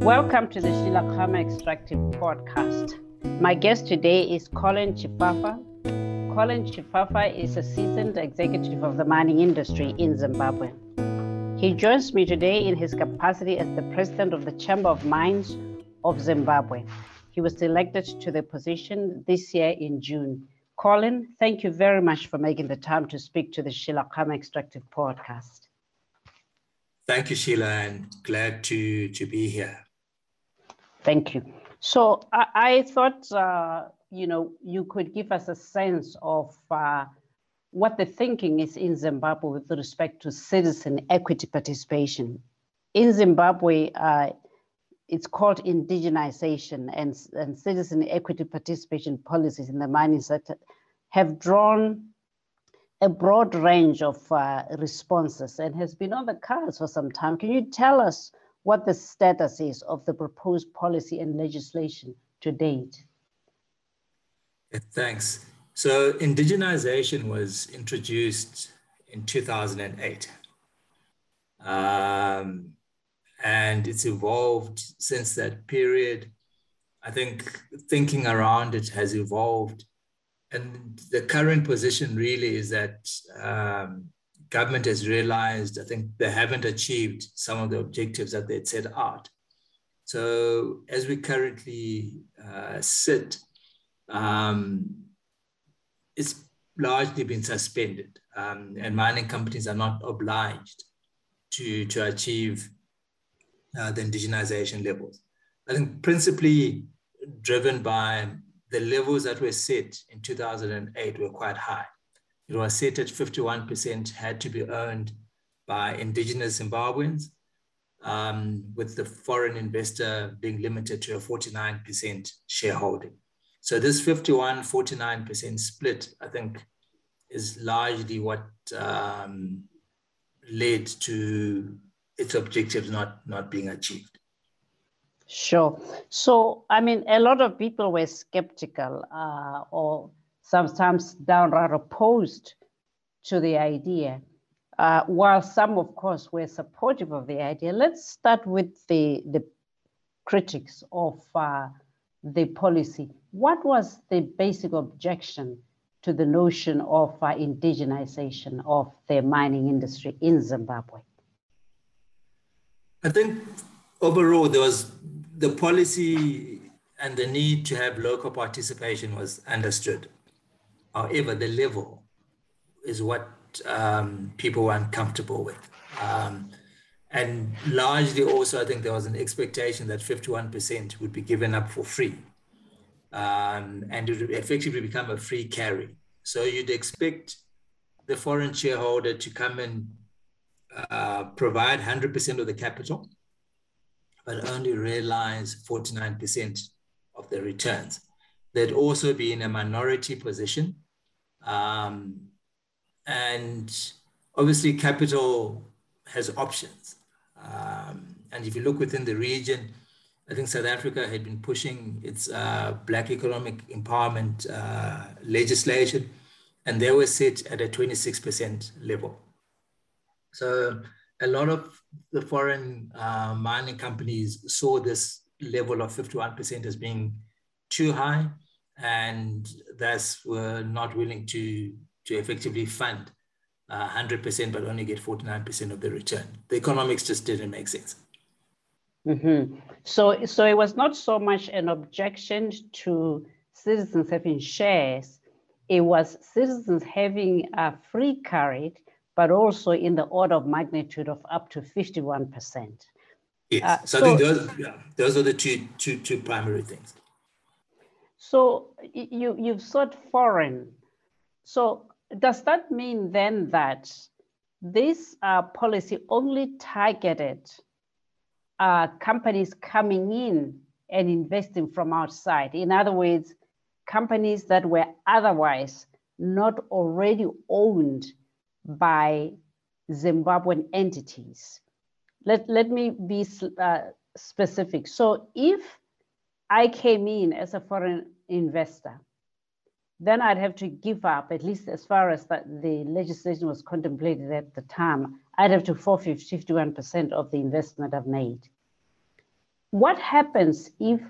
Welcome to the Shilakama Extractive Podcast. My guest today is Colin Chifafa. Colin Chifafa is a seasoned executive of the mining industry in Zimbabwe. He joins me today in his capacity as the president of the Chamber of Mines of Zimbabwe. He was elected to the position this year in June. Colin, thank you very much for making the time to speak to the Shilakama Extractive Podcast. Thank you, Sheila, and glad to be here. Thank you. So I thought, you could give us a sense of what the thinking is in Zimbabwe with respect to citizen equity participation. In Zimbabwe, it's called indigenization, and citizen equity participation policies in the mining sector have drawn a broad range of responses and has been on the cards for some time. Can you tell us what the status is of the proposed policy and legislation to date? Thanks. So indigenization was introduced in 2008. And it's evolved since that period. I think thinking around it has evolved. And the current position really is that government has realized, I think they haven't achieved some of the objectives that they'd set out. So as we currently sit, it's largely been suspended and mining companies are not obliged to achieve the indigenization levels. I think principally driven by the levels that were set in 2008 were quite high. It was set at 51% had to be earned by indigenous Zimbabweans, with the foreign investor being limited to a 49% shareholding. So this 51-49% split, I think, is largely what led to its objectives not being achieved. Sure. So, I mean, a lot of people were skeptical or sometimes downright opposed to the idea, while some, of course, were supportive of the idea. Let's start with the critics of the policy. What was the basic objection to the notion of indigenization of the mining industry in Zimbabwe? I think overall, there was the policy and the need to have local participation was understood. However, the level is what people were uncomfortable with. And largely also, I think there was an expectation that 51% would be given up for free. And it would effectively become a free carry. So you'd expect the foreign shareholder to come and provide 100% of the capital, but only realize 49% of the returns. They'd also be in a minority position. And obviously capital has options. And if you look within the region, I think South Africa had been pushing its Black Economic Empowerment legislation, and they were set at a 26% level. So a lot of the foreign mining companies saw this level of 51% as being too high, and thus were not willing to effectively fund 100%, but only get 49% of the return. The economics just didn't make sense. Mm-hmm. So it was not so much an objection to citizens having shares. It was citizens having a free carry, but also in the order of magnitude of up to 51%. Yes, so I think those are the two primary things. So you've said foreign. So does that mean then that this policy only targeted companies coming in and investing from outside? In other words, companies that were otherwise not already owned by Zimbabwean entities. Let me be specific. So if I came in as a foreign investor, then I'd have to give up, at least as far as the legislation was contemplated at the time, I'd have to forfeit 51% of the investment I've made. What happens if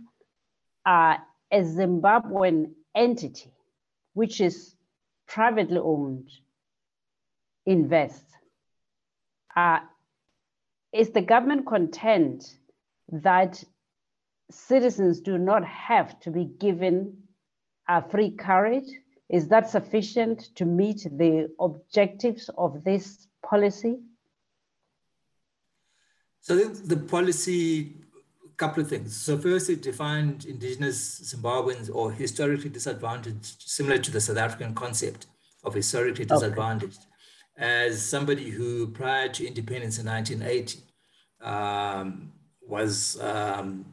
a Zimbabwean entity, which is privately owned, invests? Is the government content that citizens do not have to be given a free carriage? Is that sufficient to meet the objectives of this policy? So the policy, a couple of things. So first, it defined indigenous Zimbabweans or historically disadvantaged, similar to the South African concept of historically disadvantaged, as somebody who prior to independence in 1980 was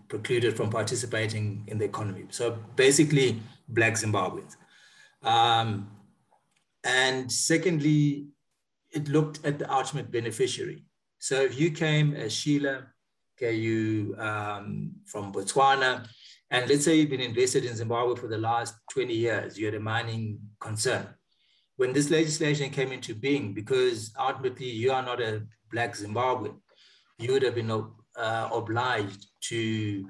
precluded from participating in the economy. So basically, Black Zimbabweans. And secondly, it looked at the ultimate beneficiary. So if you came as Sheila, okay, you from Botswana, and let's say you've been invested in Zimbabwe for the last 20 years, you had a mining concern. When this legislation came into being, because ultimately you are not a Black Zimbabwean, you would have been obliged to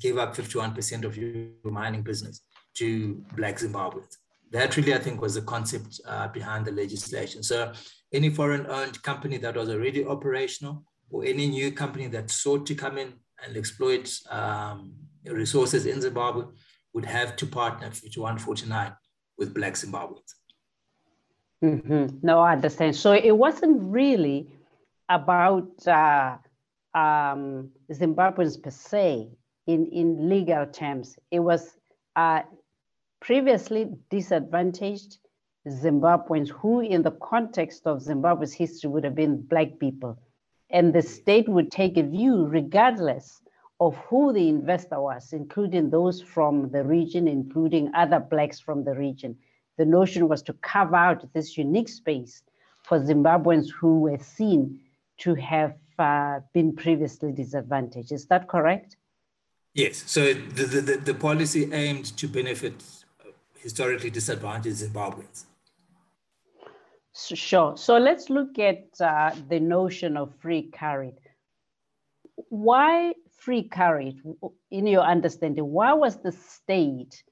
give up 51% of your mining business to Black Zimbabweans. That really, I think, was the concept behind the legislation. So any foreign-owned company that was already operational or any new company that sought to come in and exploit resources in Zimbabwe would have to partner 51-49 with Black Zimbabweans. Mm-hmm. No, I understand. So it wasn't really about Zimbabweans per se in legal terms. It was previously disadvantaged Zimbabweans who in the context of Zimbabwe's history would have been Black people. And the state would take a view regardless of who the investor was, including those from the region, including other Blacks from the region. The notion was to carve out this unique space for Zimbabweans who were seen to have been previously disadvantaged. Is that correct? Yes, so the policy aimed to benefit historically disadvantaged Zimbabweans. Sure. So let's look at the notion of free carriage. Why free carriage, in your understanding? Why was the state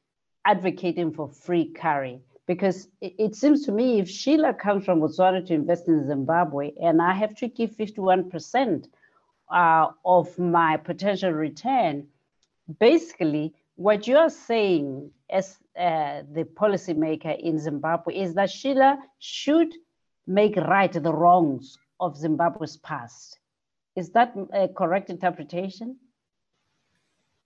advocating for free carriage? Because it seems to me if Sheila comes from Botswana to invest in Zimbabwe and I have to give 51% of my potential return, basically, what you're saying as the policymaker in Zimbabwe is that Sheila should make right the wrongs of Zimbabwe's past. Is that a correct interpretation?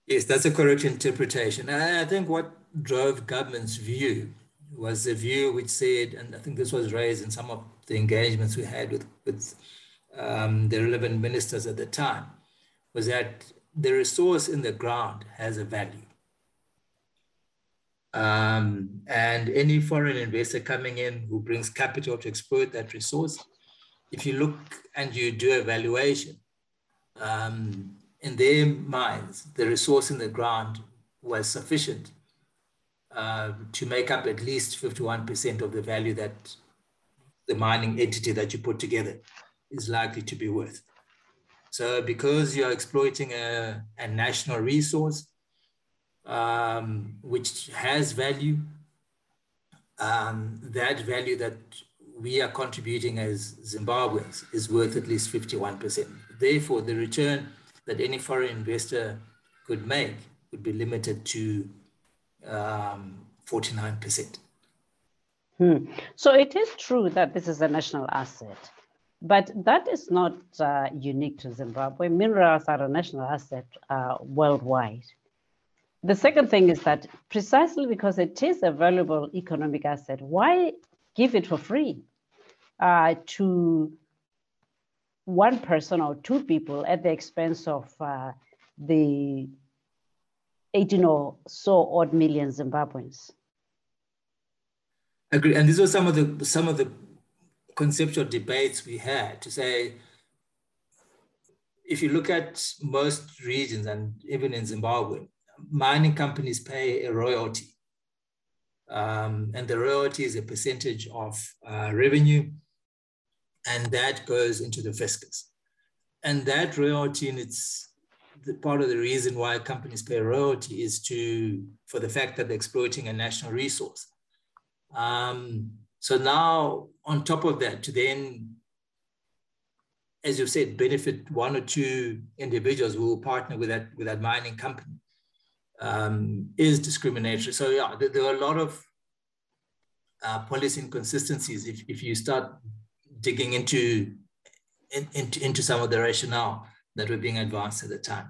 Yes, that's a correct interpretation. I think what drove government's view was the view which said, and I think this was raised in some of the engagements we had with the relevant ministers at the time, was that the resource in the ground has a value. And any foreign investor coming in who brings capital to exploit that resource, if you look and you do a valuation, in their minds, the resource in the ground was sufficient to make up at least 51% of the value that the mining entity that you put together is likely to be worth. So because you're exploiting a national resource, which has value, that value that we are contributing as Zimbabweans is worth at least 51%. Therefore, the return that any foreign investor could make would be limited to 49%. So it is true that this is a national asset. But that is not unique to Zimbabwe. Minerals are a national asset worldwide. The second thing is that precisely because it is a valuable economic asset, why give it for free to one person or two people at the expense of the 18 or so odd million Zimbabweans? Agreed. And these were some of the conceptual debates we had to say, if you look at most regions and even in Zimbabwe, mining companies pay a royalty. And the royalty is a percentage of revenue, and that goes into the fiscus. And that royalty in its part of the reason why companies pay royalty is for the fact that they're exploiting a national resource. So now, on top of that, to then, as you said, benefit one or two individuals who will partner with that mining company is discriminatory. So yeah, there are a lot of policy inconsistencies if you start digging into some of the rationale that were being advanced at the time.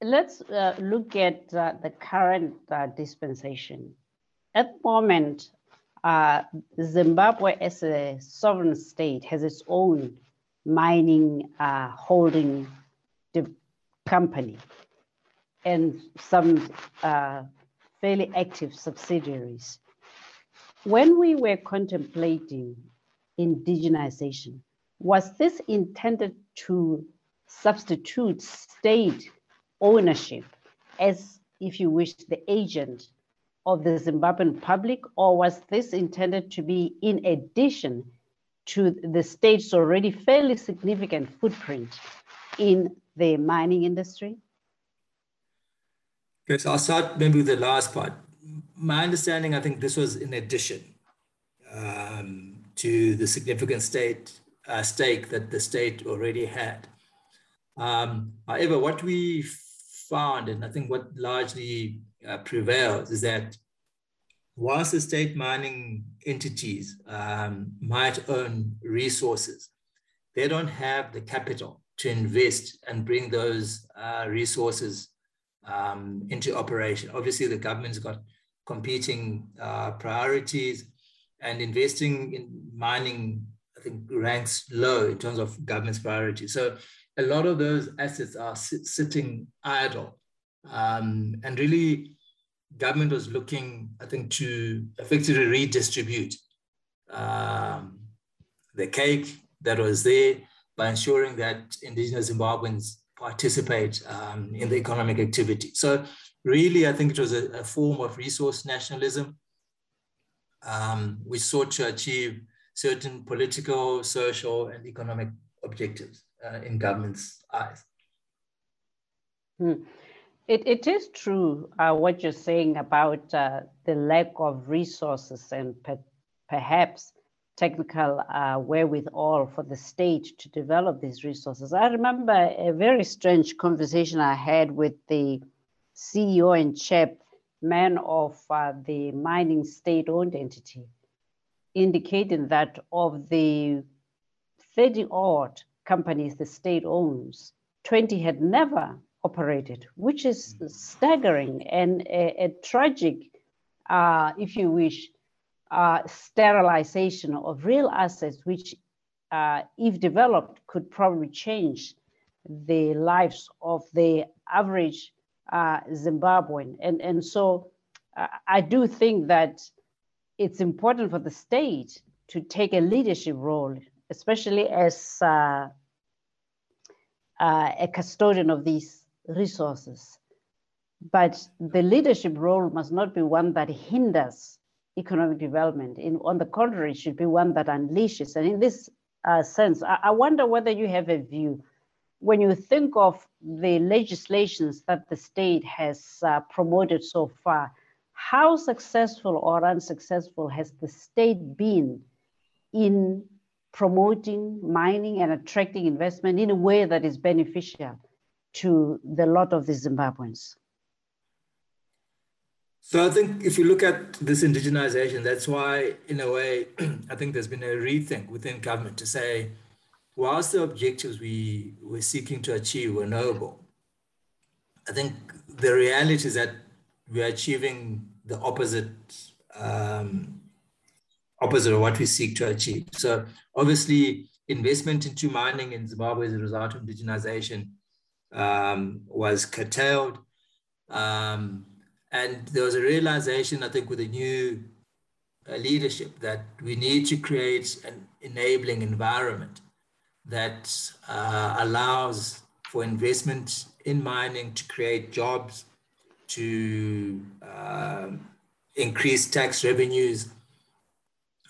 Let's look at the current dispensation. At the moment, Zimbabwe as a sovereign state has its own mining holding company and some fairly active subsidiaries. When we were contemplating indigenization, was this intended to substitute state ownership as, if you wish, the agent of the Zimbabwean public, or was this intended to be in addition to the state's already fairly significant footprint in the mining industry? Okay, so I'll start maybe with the last part. My understanding, I think this was in addition to the significant stake that the state already had. However, what we found, and I think what largely prevails, is that whilst the state mining entities might own resources, they don't have the capital to invest and bring those resources into operation. Obviously, the government's got competing priorities, and investing in mining, I think, ranks low in terms of government's priorities. So a lot of those assets are sitting idle. And really, government was looking, I think, to effectively redistribute the cake that was there by ensuring that indigenous Zimbabweans participate in the economic activity. So really, I think it was a form of resource nationalism, which sought to achieve certain political, social, and economic objectives in government's eyes. It is true what you're saying about the lack of resources and perhaps technical wherewithal for the state to develop these resources. I remember a very strange conversation I had with the CEO and chairman of the mining state-owned entity, indicating that of the 30-odd companies the state owns, 20 had never operated, which is staggering and a tragic, if you wish, sterilization of real assets, which, if developed, could probably change the lives of the average Zimbabwean. And so I do think that it's important for the state to take a leadership role, especially as a custodian of these resources. But the leadership role must not be one that hinders economic development. On the contrary, it should be one that unleashes. And in this sense, I wonder whether you have a view. When you think of the legislations that the state has promoted so far, how successful or unsuccessful has the state been in promoting mining and attracting investment in a way that is beneficial to the lot of the Zimbabweans? So I think if you look at this indigenization, that's why, in a way, I think there's been a rethink within government to say, whilst the objectives we were seeking to achieve were noble, I think the reality is that we're achieving the opposite of what we seek to achieve. So obviously, investment into mining in Zimbabwe as a result of indigenization was curtailed. And there was a realization, I think, with the new leadership that we need to create an enabling environment that allows for investment in mining to create jobs, to increase tax revenues,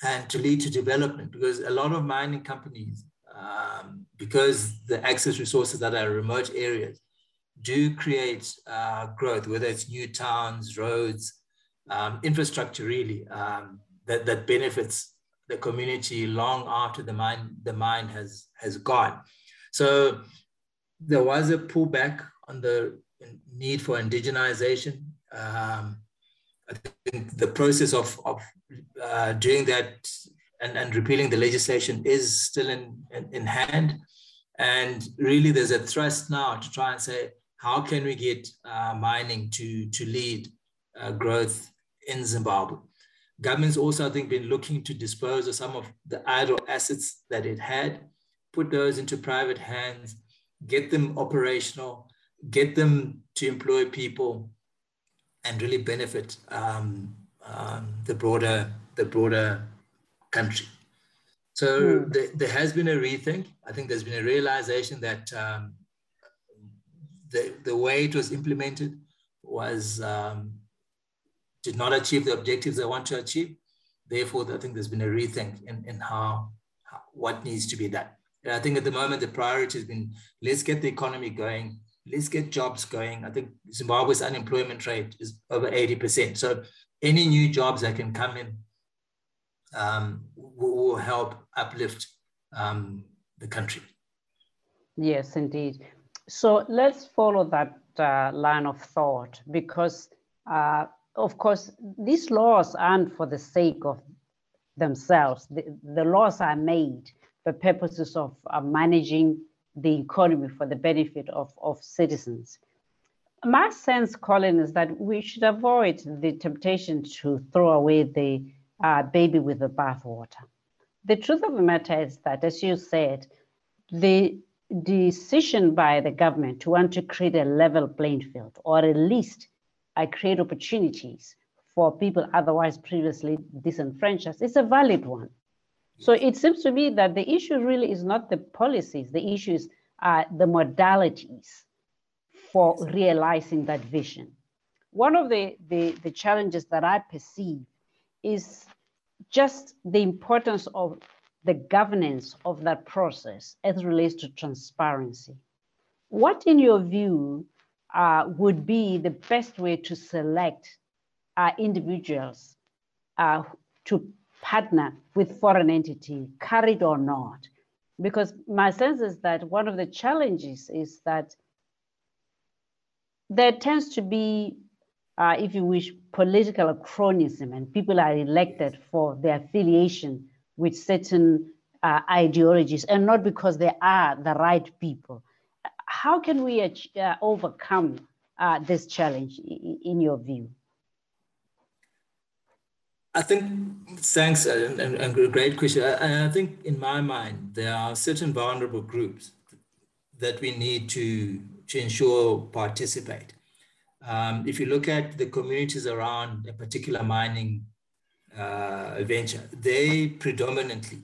and to lead to development, because a lot of mining companies because the access resources that are remote areas do create growth, whether it's new towns, roads, infrastructure really, that benefits the community long after the mine has gone. So there was a pullback on the need for indigenization. I think the process of doing that and repealing the legislation is still in hand. And really there's a thrust now to try and say, how can we get mining to lead growth in Zimbabwe? Government's also, I think, been looking to dispose of some of the idle assets that it had, put those into private hands, get them operational, get them to employ people, and really benefit the broader country. So there has been a rethink. I think there's been a realization that the way it was implemented was did not achieve the objectives they want to achieve. Therefore, I think there's been a rethink in how what needs to be done. And I think at the moment the priority has been, let's get the economy going. Let's get jobs going. I think Zimbabwe's unemployment rate is over 80%. So any new jobs that can come in will help uplift the country. Yes, indeed. So let's follow that line of thought because, of course, these laws aren't for the sake of themselves. The laws are made for purposes of managing the economy for the benefit of citizens. My sense, Colin, is that we should avoid the temptation to throw away the baby with the bathwater. The truth of the matter is that, as you said, the decision by the government to want to create a level playing field, or at least create opportunities for people otherwise previously disenfranchised, is a valid one. So it seems to me that the issue really is not the policies, the issues are the modalities for realizing that vision. One of the challenges that I perceive is just the importance of the governance of that process as it relates to transparency. What, in your view, would be the best way to select individuals to partner with foreign entity, carried or not? Because my sense is that one of the challenges is that there tends to be, if you wish, political acronism, and people are elected for their affiliation with certain ideologies and not because they are the right people. How can we overcome this challenge in your view? I think, thanks, and a great question. I think in my mind, there are certain vulnerable groups that we need to ensure participate. If you look at the communities around a particular mining venture, they predominantly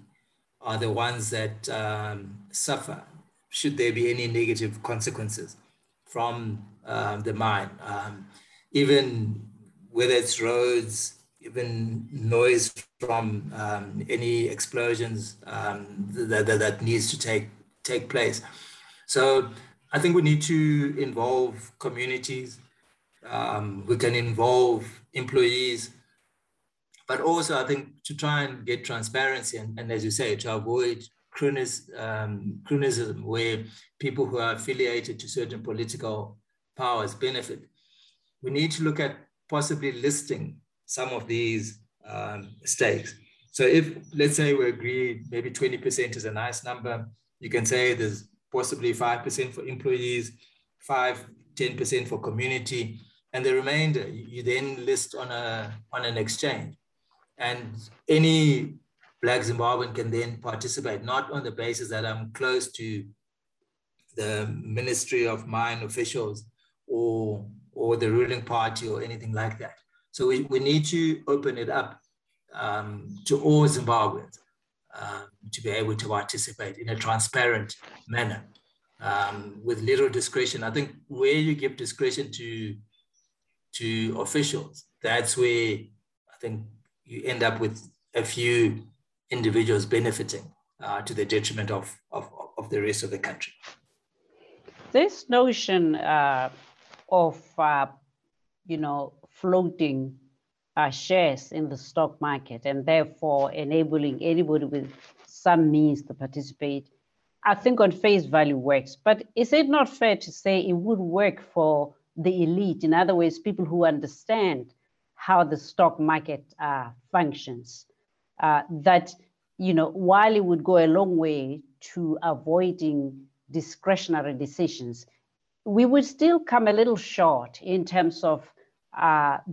are the ones that suffer, should there be any negative consequences from the mine. Even whether it's roads, even noise from any explosions that needs to take place. So I think we need to involve communities. We can involve employees, but also I think to try and get transparency and as you say, to avoid cronyism where people who are affiliated to certain political powers benefit. We need to look at possibly listing some of these stakes. So if, let's say we agree, maybe 20% is a nice number, you can say there's possibly 5% for employees, 10% for community, and the remainder you then list on an exchange. And any Black Zimbabwean can then participate, not on the basis that I'm close to the Ministry of Mine officials or the ruling party or anything like that. So we need to open it up to all Zimbabweans to be able to participate in a transparent manner with little discretion. I think where you give discretion to officials, that's where I think you end up with a few individuals benefiting to the detriment of the rest of the country. This notion of floating shares in the stock market and therefore enabling anybody with some means to participate, I think on face value works. But is it not fair to say it would work for the elite? In other words, people who understand how the stock market functions, that, while it would go a long way to avoiding discretionary decisions, we would still come a little short in terms of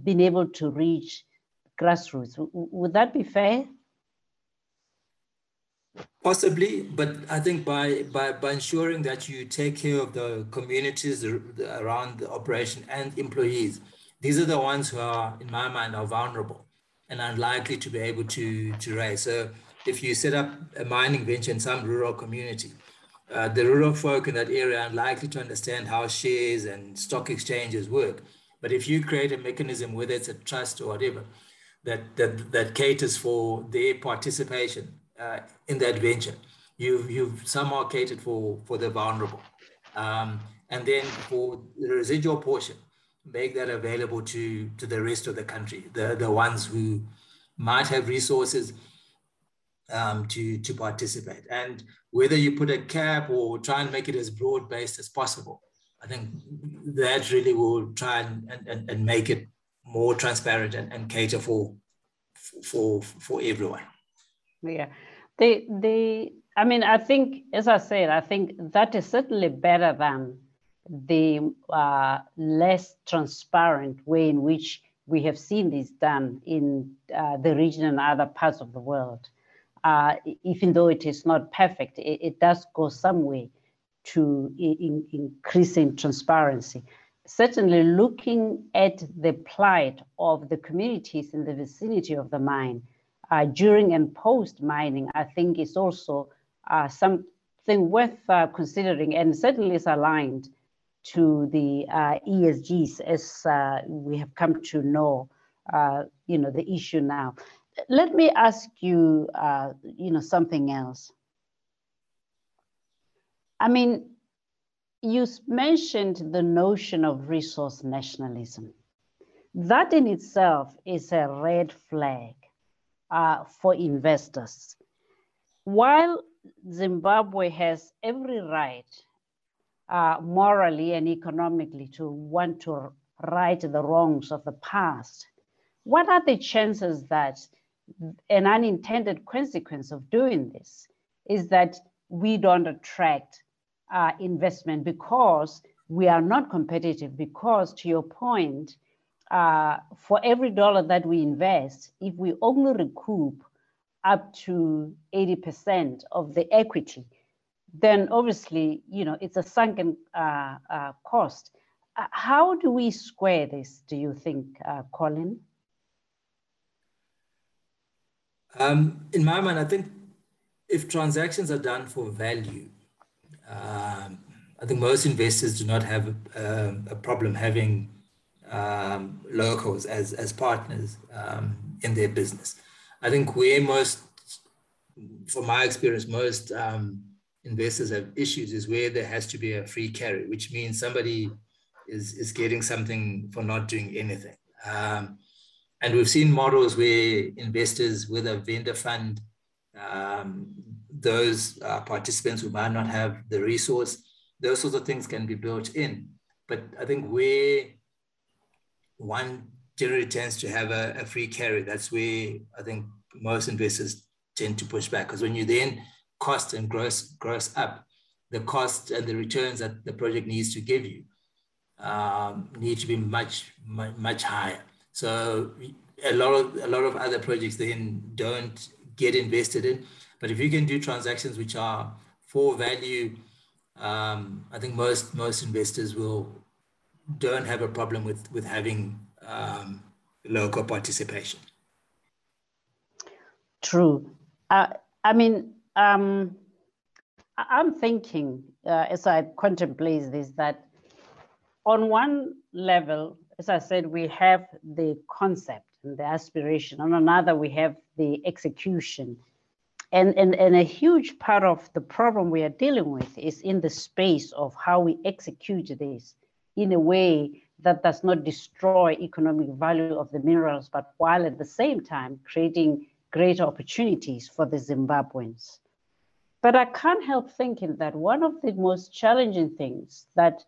being able to reach grassroots. Would that be fair? Possibly, but I think by ensuring that you take care of the communities around the operation and employees, these are the ones who are, in my mind, are vulnerable and unlikely to be able to raise. So if you set up a mining venture in some rural community, the rural folk in that area are unlikely to understand how shares and stock exchanges work. But if you create a mechanism, whether it's a trust or whatever, that caters for their participation in that venture, you've somehow catered for the vulnerable. And then for the residual portion, make that available to the rest of the country, the ones who might have resources to participate. And whether you put a cap or try and make it as broad-based as possible, I think that really will try and make it more transparent and cater for everyone. Yeah, I think, as I said, I think that is certainly better than the less transparent way in which we have seen this done in the region and other parts of the world. Even though it is not perfect, it does go some way to increasing transparency. Certainly looking at the plight of the communities in the vicinity of the mine during and post mining, I think is also something worth considering, and certainly is aligned to the ESGs as we have come to know, the issue now. Let me ask you, something else. I mean, you mentioned the notion of resource nationalism. That in itself is a red flag for investors. While Zimbabwe has every right morally and economically to want to right the wrongs of the past, what are the chances that an unintended consequence of doing this is that we don't attract investment because we are not competitive? Because, to your point, for every dollar that we invest, if we only recoup up to 80% of the equity, then obviously, it's a sunken cost. How do we square this, do you think, Colin? In my mind, I think if transactions are done for value, I think most investors do not have a problem having locals as partners in their business. I think where from my experience, most investors have issues is where there has to be a free carry, which means somebody is getting something for not doing anything. And we've seen models where investors with a vendor fund, those participants who might not have the resource, those sorts of things can be built in. But I think where one generally tends to have a free carry, that's where I think most investors tend to push back. Because when you then cost and gross up, the cost and the returns that the project needs to give you need to be much higher. So a lot of other projects then don't get invested in. But if you can do transactions which are for value, I think most investors don't have a problem with having local participation. True. I'm thinking as I contemplate this that on one level, as I said, we have the concept and the aspiration. On another, we have the execution. And a huge part of the problem we are dealing with is in the space of how we execute this in a way that does not destroy economic value of the minerals, but while at the same time creating greater opportunities for the Zimbabweans. But I can't help thinking that one of the most challenging things that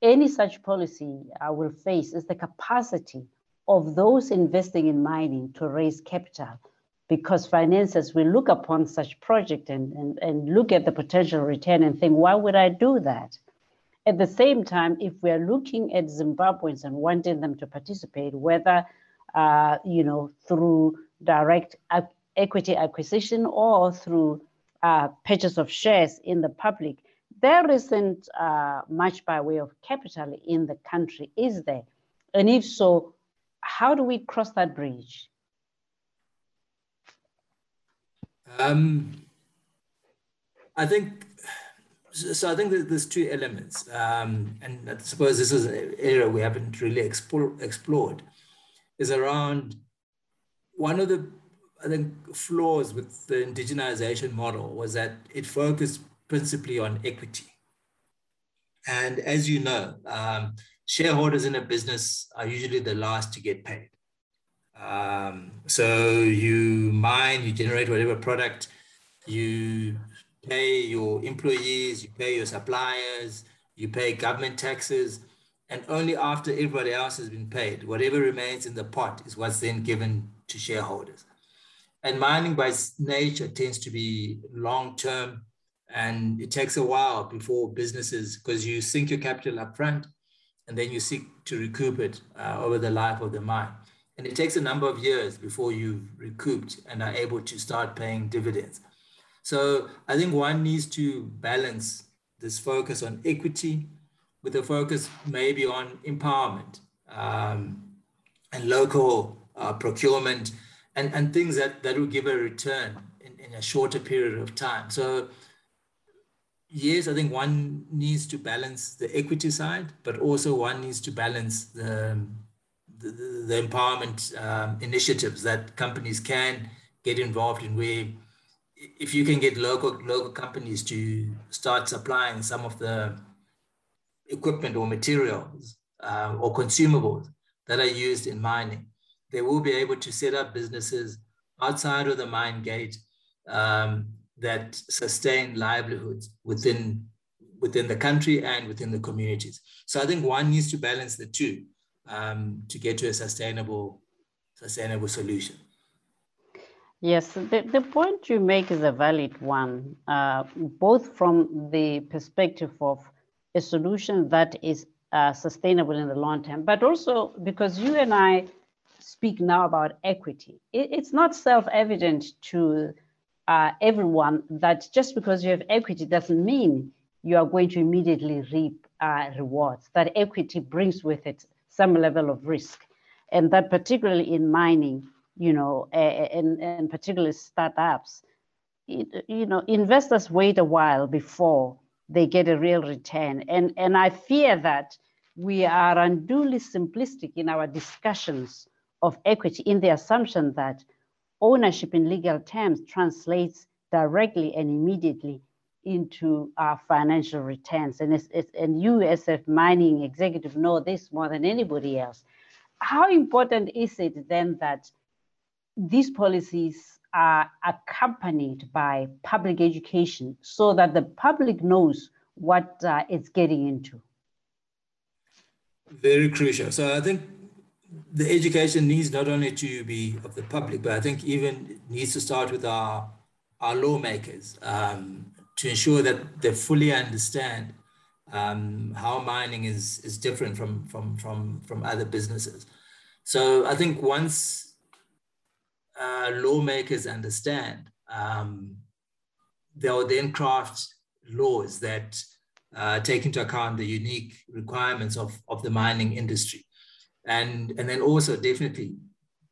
any such policy will face is the capacity of those investing in mining to raise capital, because financiers will look upon such project and look at the potential return and think, why would I do that? At the same time, if we are looking at Zimbabweans and wanting them to participate, whether through direct equity acquisition or through purchase of shares in the public, there isn't much by way of capital in the country, is there? And if so, how do we cross that bridge? I think that there's two elements, and I suppose this is an area we haven't really explored, is around one of the, I think, flaws with the indigenization model was that it focused principally on equity. And as you know, shareholders in a business are usually the last to get paid. So you mine, you generate whatever product, you pay your employees, you pay your suppliers, you pay government taxes, and only after everybody else has been paid, whatever remains in the pot is what's then given to shareholders. And mining by nature tends to be long-term, and it takes a while before businesses, because you sink your capital up front, and then you seek to recoup it over the life of the mine. And it takes a number of years before you've recouped and are able to start paying dividends. So I think one needs to balance this focus on equity with a focus maybe on empowerment and local procurement and things that will give a return in a shorter period of time. So yes, I think one needs to balance the equity side, but also one needs to balance the empowerment initiatives that companies can get involved in, where if you can get local companies to start supplying some of the equipment or materials or consumables that are used in mining, they will be able to set up businesses outside of the mine gate that sustain livelihoods within the country and within the communities. So I think one needs to balance the two to get to a sustainable solution. Yes, the point you make is a valid one, both from the perspective of a solution that is sustainable in the long term, but also because you and I speak now about equity. It's not self-evident to everyone that just because you have equity doesn't mean you are going to immediately reap rewards, that equity brings with it some level of risk, and that particularly in mining, and particularly startups, investors wait a while before they get a real return. And I fear that we are unduly simplistic in our discussions of equity in the assumption that ownership in legal terms translates directly and immediately into our financial returns. And you as a mining executive know this more than anybody else. How important is it then that these policies are accompanied by public education so that the public knows what it's getting into? Very crucial. So I think the education needs not only to be of the public, but I think even it needs to start with our lawmakers to ensure that they fully understand how mining is different from other businesses. So I think once lawmakers understand, they'll then craft laws that take into account the unique requirements of the mining industry. And then also definitely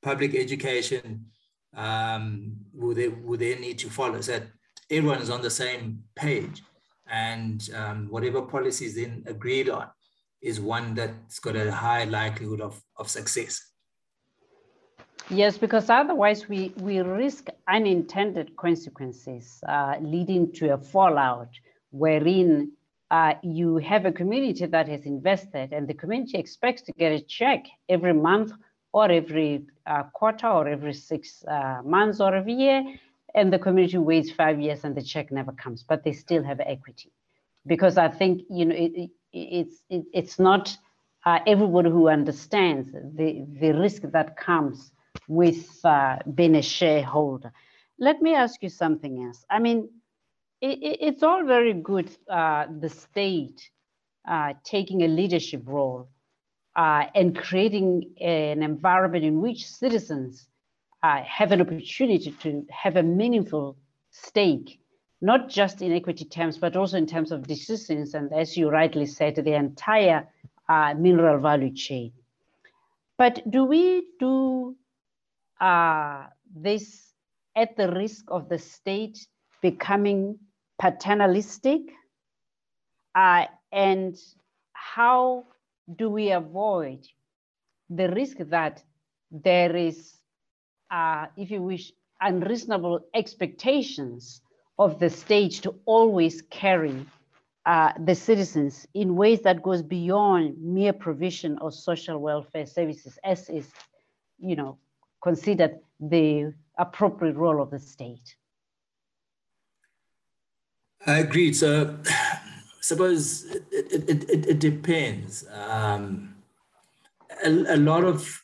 public education will they need to follow so that everyone is on the same page. And whatever policy is then agreed on is one that's got a high likelihood of success. Yes, because otherwise we risk unintended consequences leading to a fallout wherein you have a community that has invested and the community expects to get a check every month or every quarter or every 6 months or every year, and the community waits 5 years and the check never comes, but they still have equity. Because I think it's not everybody who understands the risk that comes with being a shareholder. Let me ask you something else. I mean, it's all very good, the state taking a leadership role and creating an environment in which citizens have an opportunity to have a meaningful stake, not just in equity terms, but also in terms of decisions, and as you rightly said, the entire mineral value chain. But do we do this at the risk of the state becoming paternalistic? And how do we avoid the risk that there is, if you wish, unreasonable expectations of the state to always carry the citizens in ways that goes beyond mere provision of social welfare services, as is, considered the appropriate role of the state? I agree. So, suppose it depends. A lot of,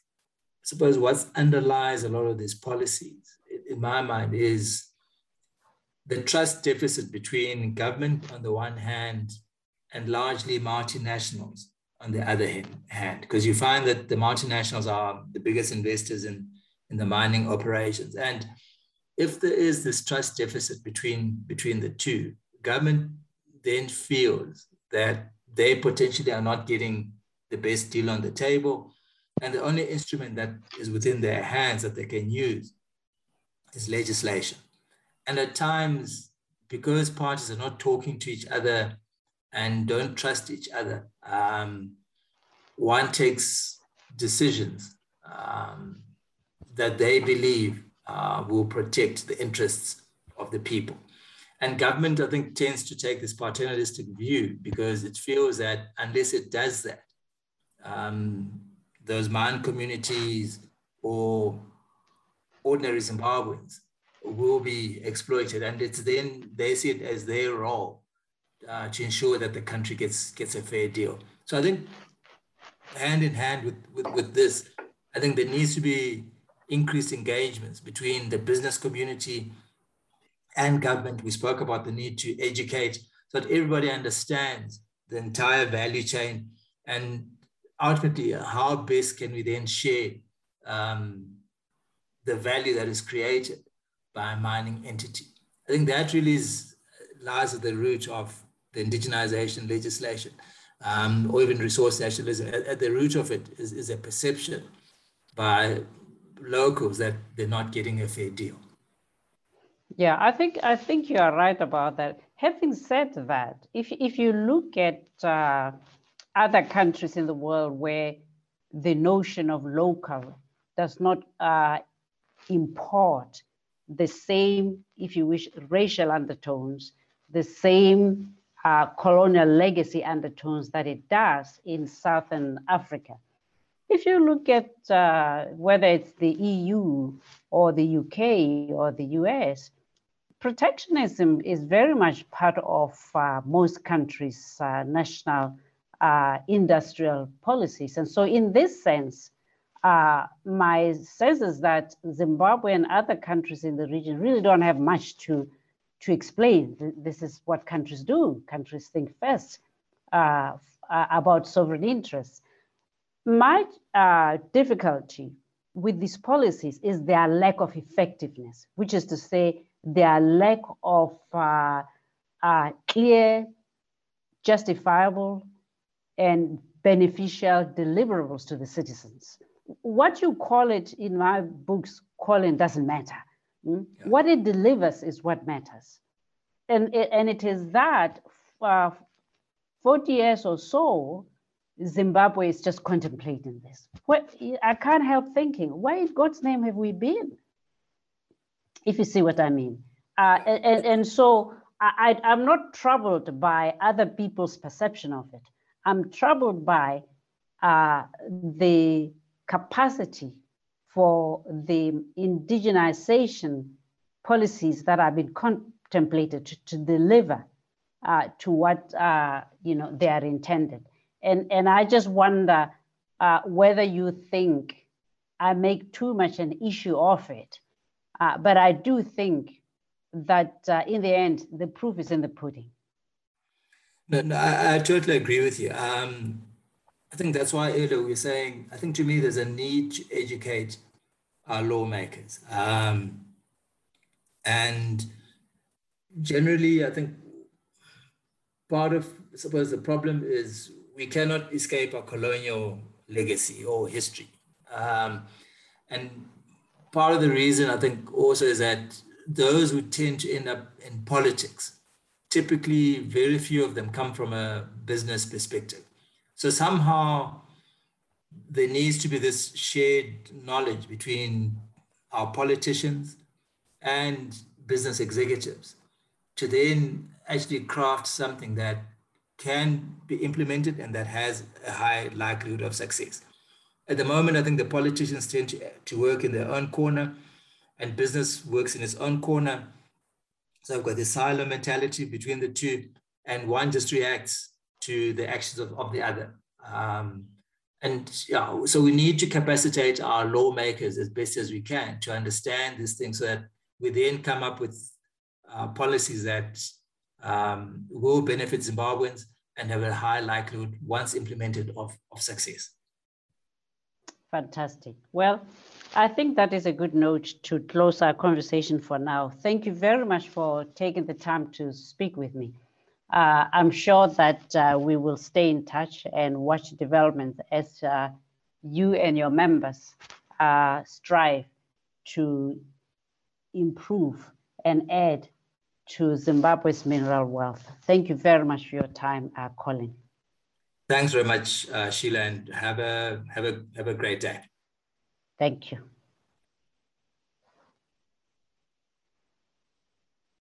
suppose, what underlies a lot of these policies, in my mind, is the trust deficit between government on the one hand and largely multinationals on the other hand, because you find that the multinationals are the biggest investors in the mining operations. And if there is this trust deficit between the two, government then feels that they potentially are not getting the best deal on the table. And the only instrument that is within their hands that they can use is legislation. And at times, because parties are not talking to each other and don't trust each other, one takes decisions that they believe will protect the interests of the people. And government, I think, tends to take this paternalistic view because it feels that unless it does that, those mine communities or ordinary Zimbabweans will be exploited, and it's then they see it as their role to ensure that the country gets a fair deal. So I think hand in hand with this, I think there needs to be increased engagements between the business community and government. We spoke about the need to educate so that everybody understands the entire value chain, and ultimately how best can we then share the value that is created by a mining entity. I think that really lies at the root of the indigenization legislation, or even resource nationalism. At the root of it is a perception by locals that they're not getting a fair deal. Yeah, I think you are right about that. Having said that, if you look at other countries in the world where the notion of local does not import the same, if you wish, racial undertones, the same colonial legacy undertones that it does in Southern Africa. If you look at whether it's the EU or the UK or the US, protectionism is very much part of most countries' national industrial policies. And so in this sense, my sense is that Zimbabwe and other countries in the region really don't have much to explain. This is what countries do. Countries think first about sovereign interests. My difficulty with these policies is their lack of effectiveness, which is to say their lack of clear, justifiable, and beneficial deliverables to the citizens. What you call it in my books, Colin, doesn't matter. Yeah. What it delivers is what matters. And it is that 40 years or so Zimbabwe is just contemplating this. What, I can't help thinking, where in God's name have we been? If you see what I mean. And so I'm not troubled by other people's perception of it. I'm troubled by the capacity for the indigenization policies that have been contemplated to deliver to what they are intended. And I just wonder whether you think I make too much an issue of it. But I do think that in the end, the proof is in the pudding. No, I totally agree with you. I think that's why earlier we were saying, I think to me, there's a need to educate our lawmakers. And generally, I think part of, I suppose, the problem is we cannot escape our colonial legacy or history. And part of the reason I think also is that those who tend to end up in politics, typically very few of them come from a business perspective. So somehow there needs to be this shared knowledge between our politicians and business executives to then actually craft something that can be implemented and that has a high likelihood of success. At the moment, I think the politicians tend to work in their own corner and business works in its own corner. So I've got this silo mentality between the two, and one just reacts to the actions of the other. So we need to capacitate our lawmakers as best as we can to understand this thing so that we then come up with policies that will benefit Zimbabweans and have a high likelihood, once implemented, of success. Fantastic. Well, I think that is a good note to close our conversation for now. Thank you very much for taking the time to speak with me. I'm sure that we will stay in touch and watch developments as you and your members strive to improve and add to Zimbabwe's mineral wealth. Thank you very much for your time, Colin. Thanks very much, Sheila, and have a great day. Thank you.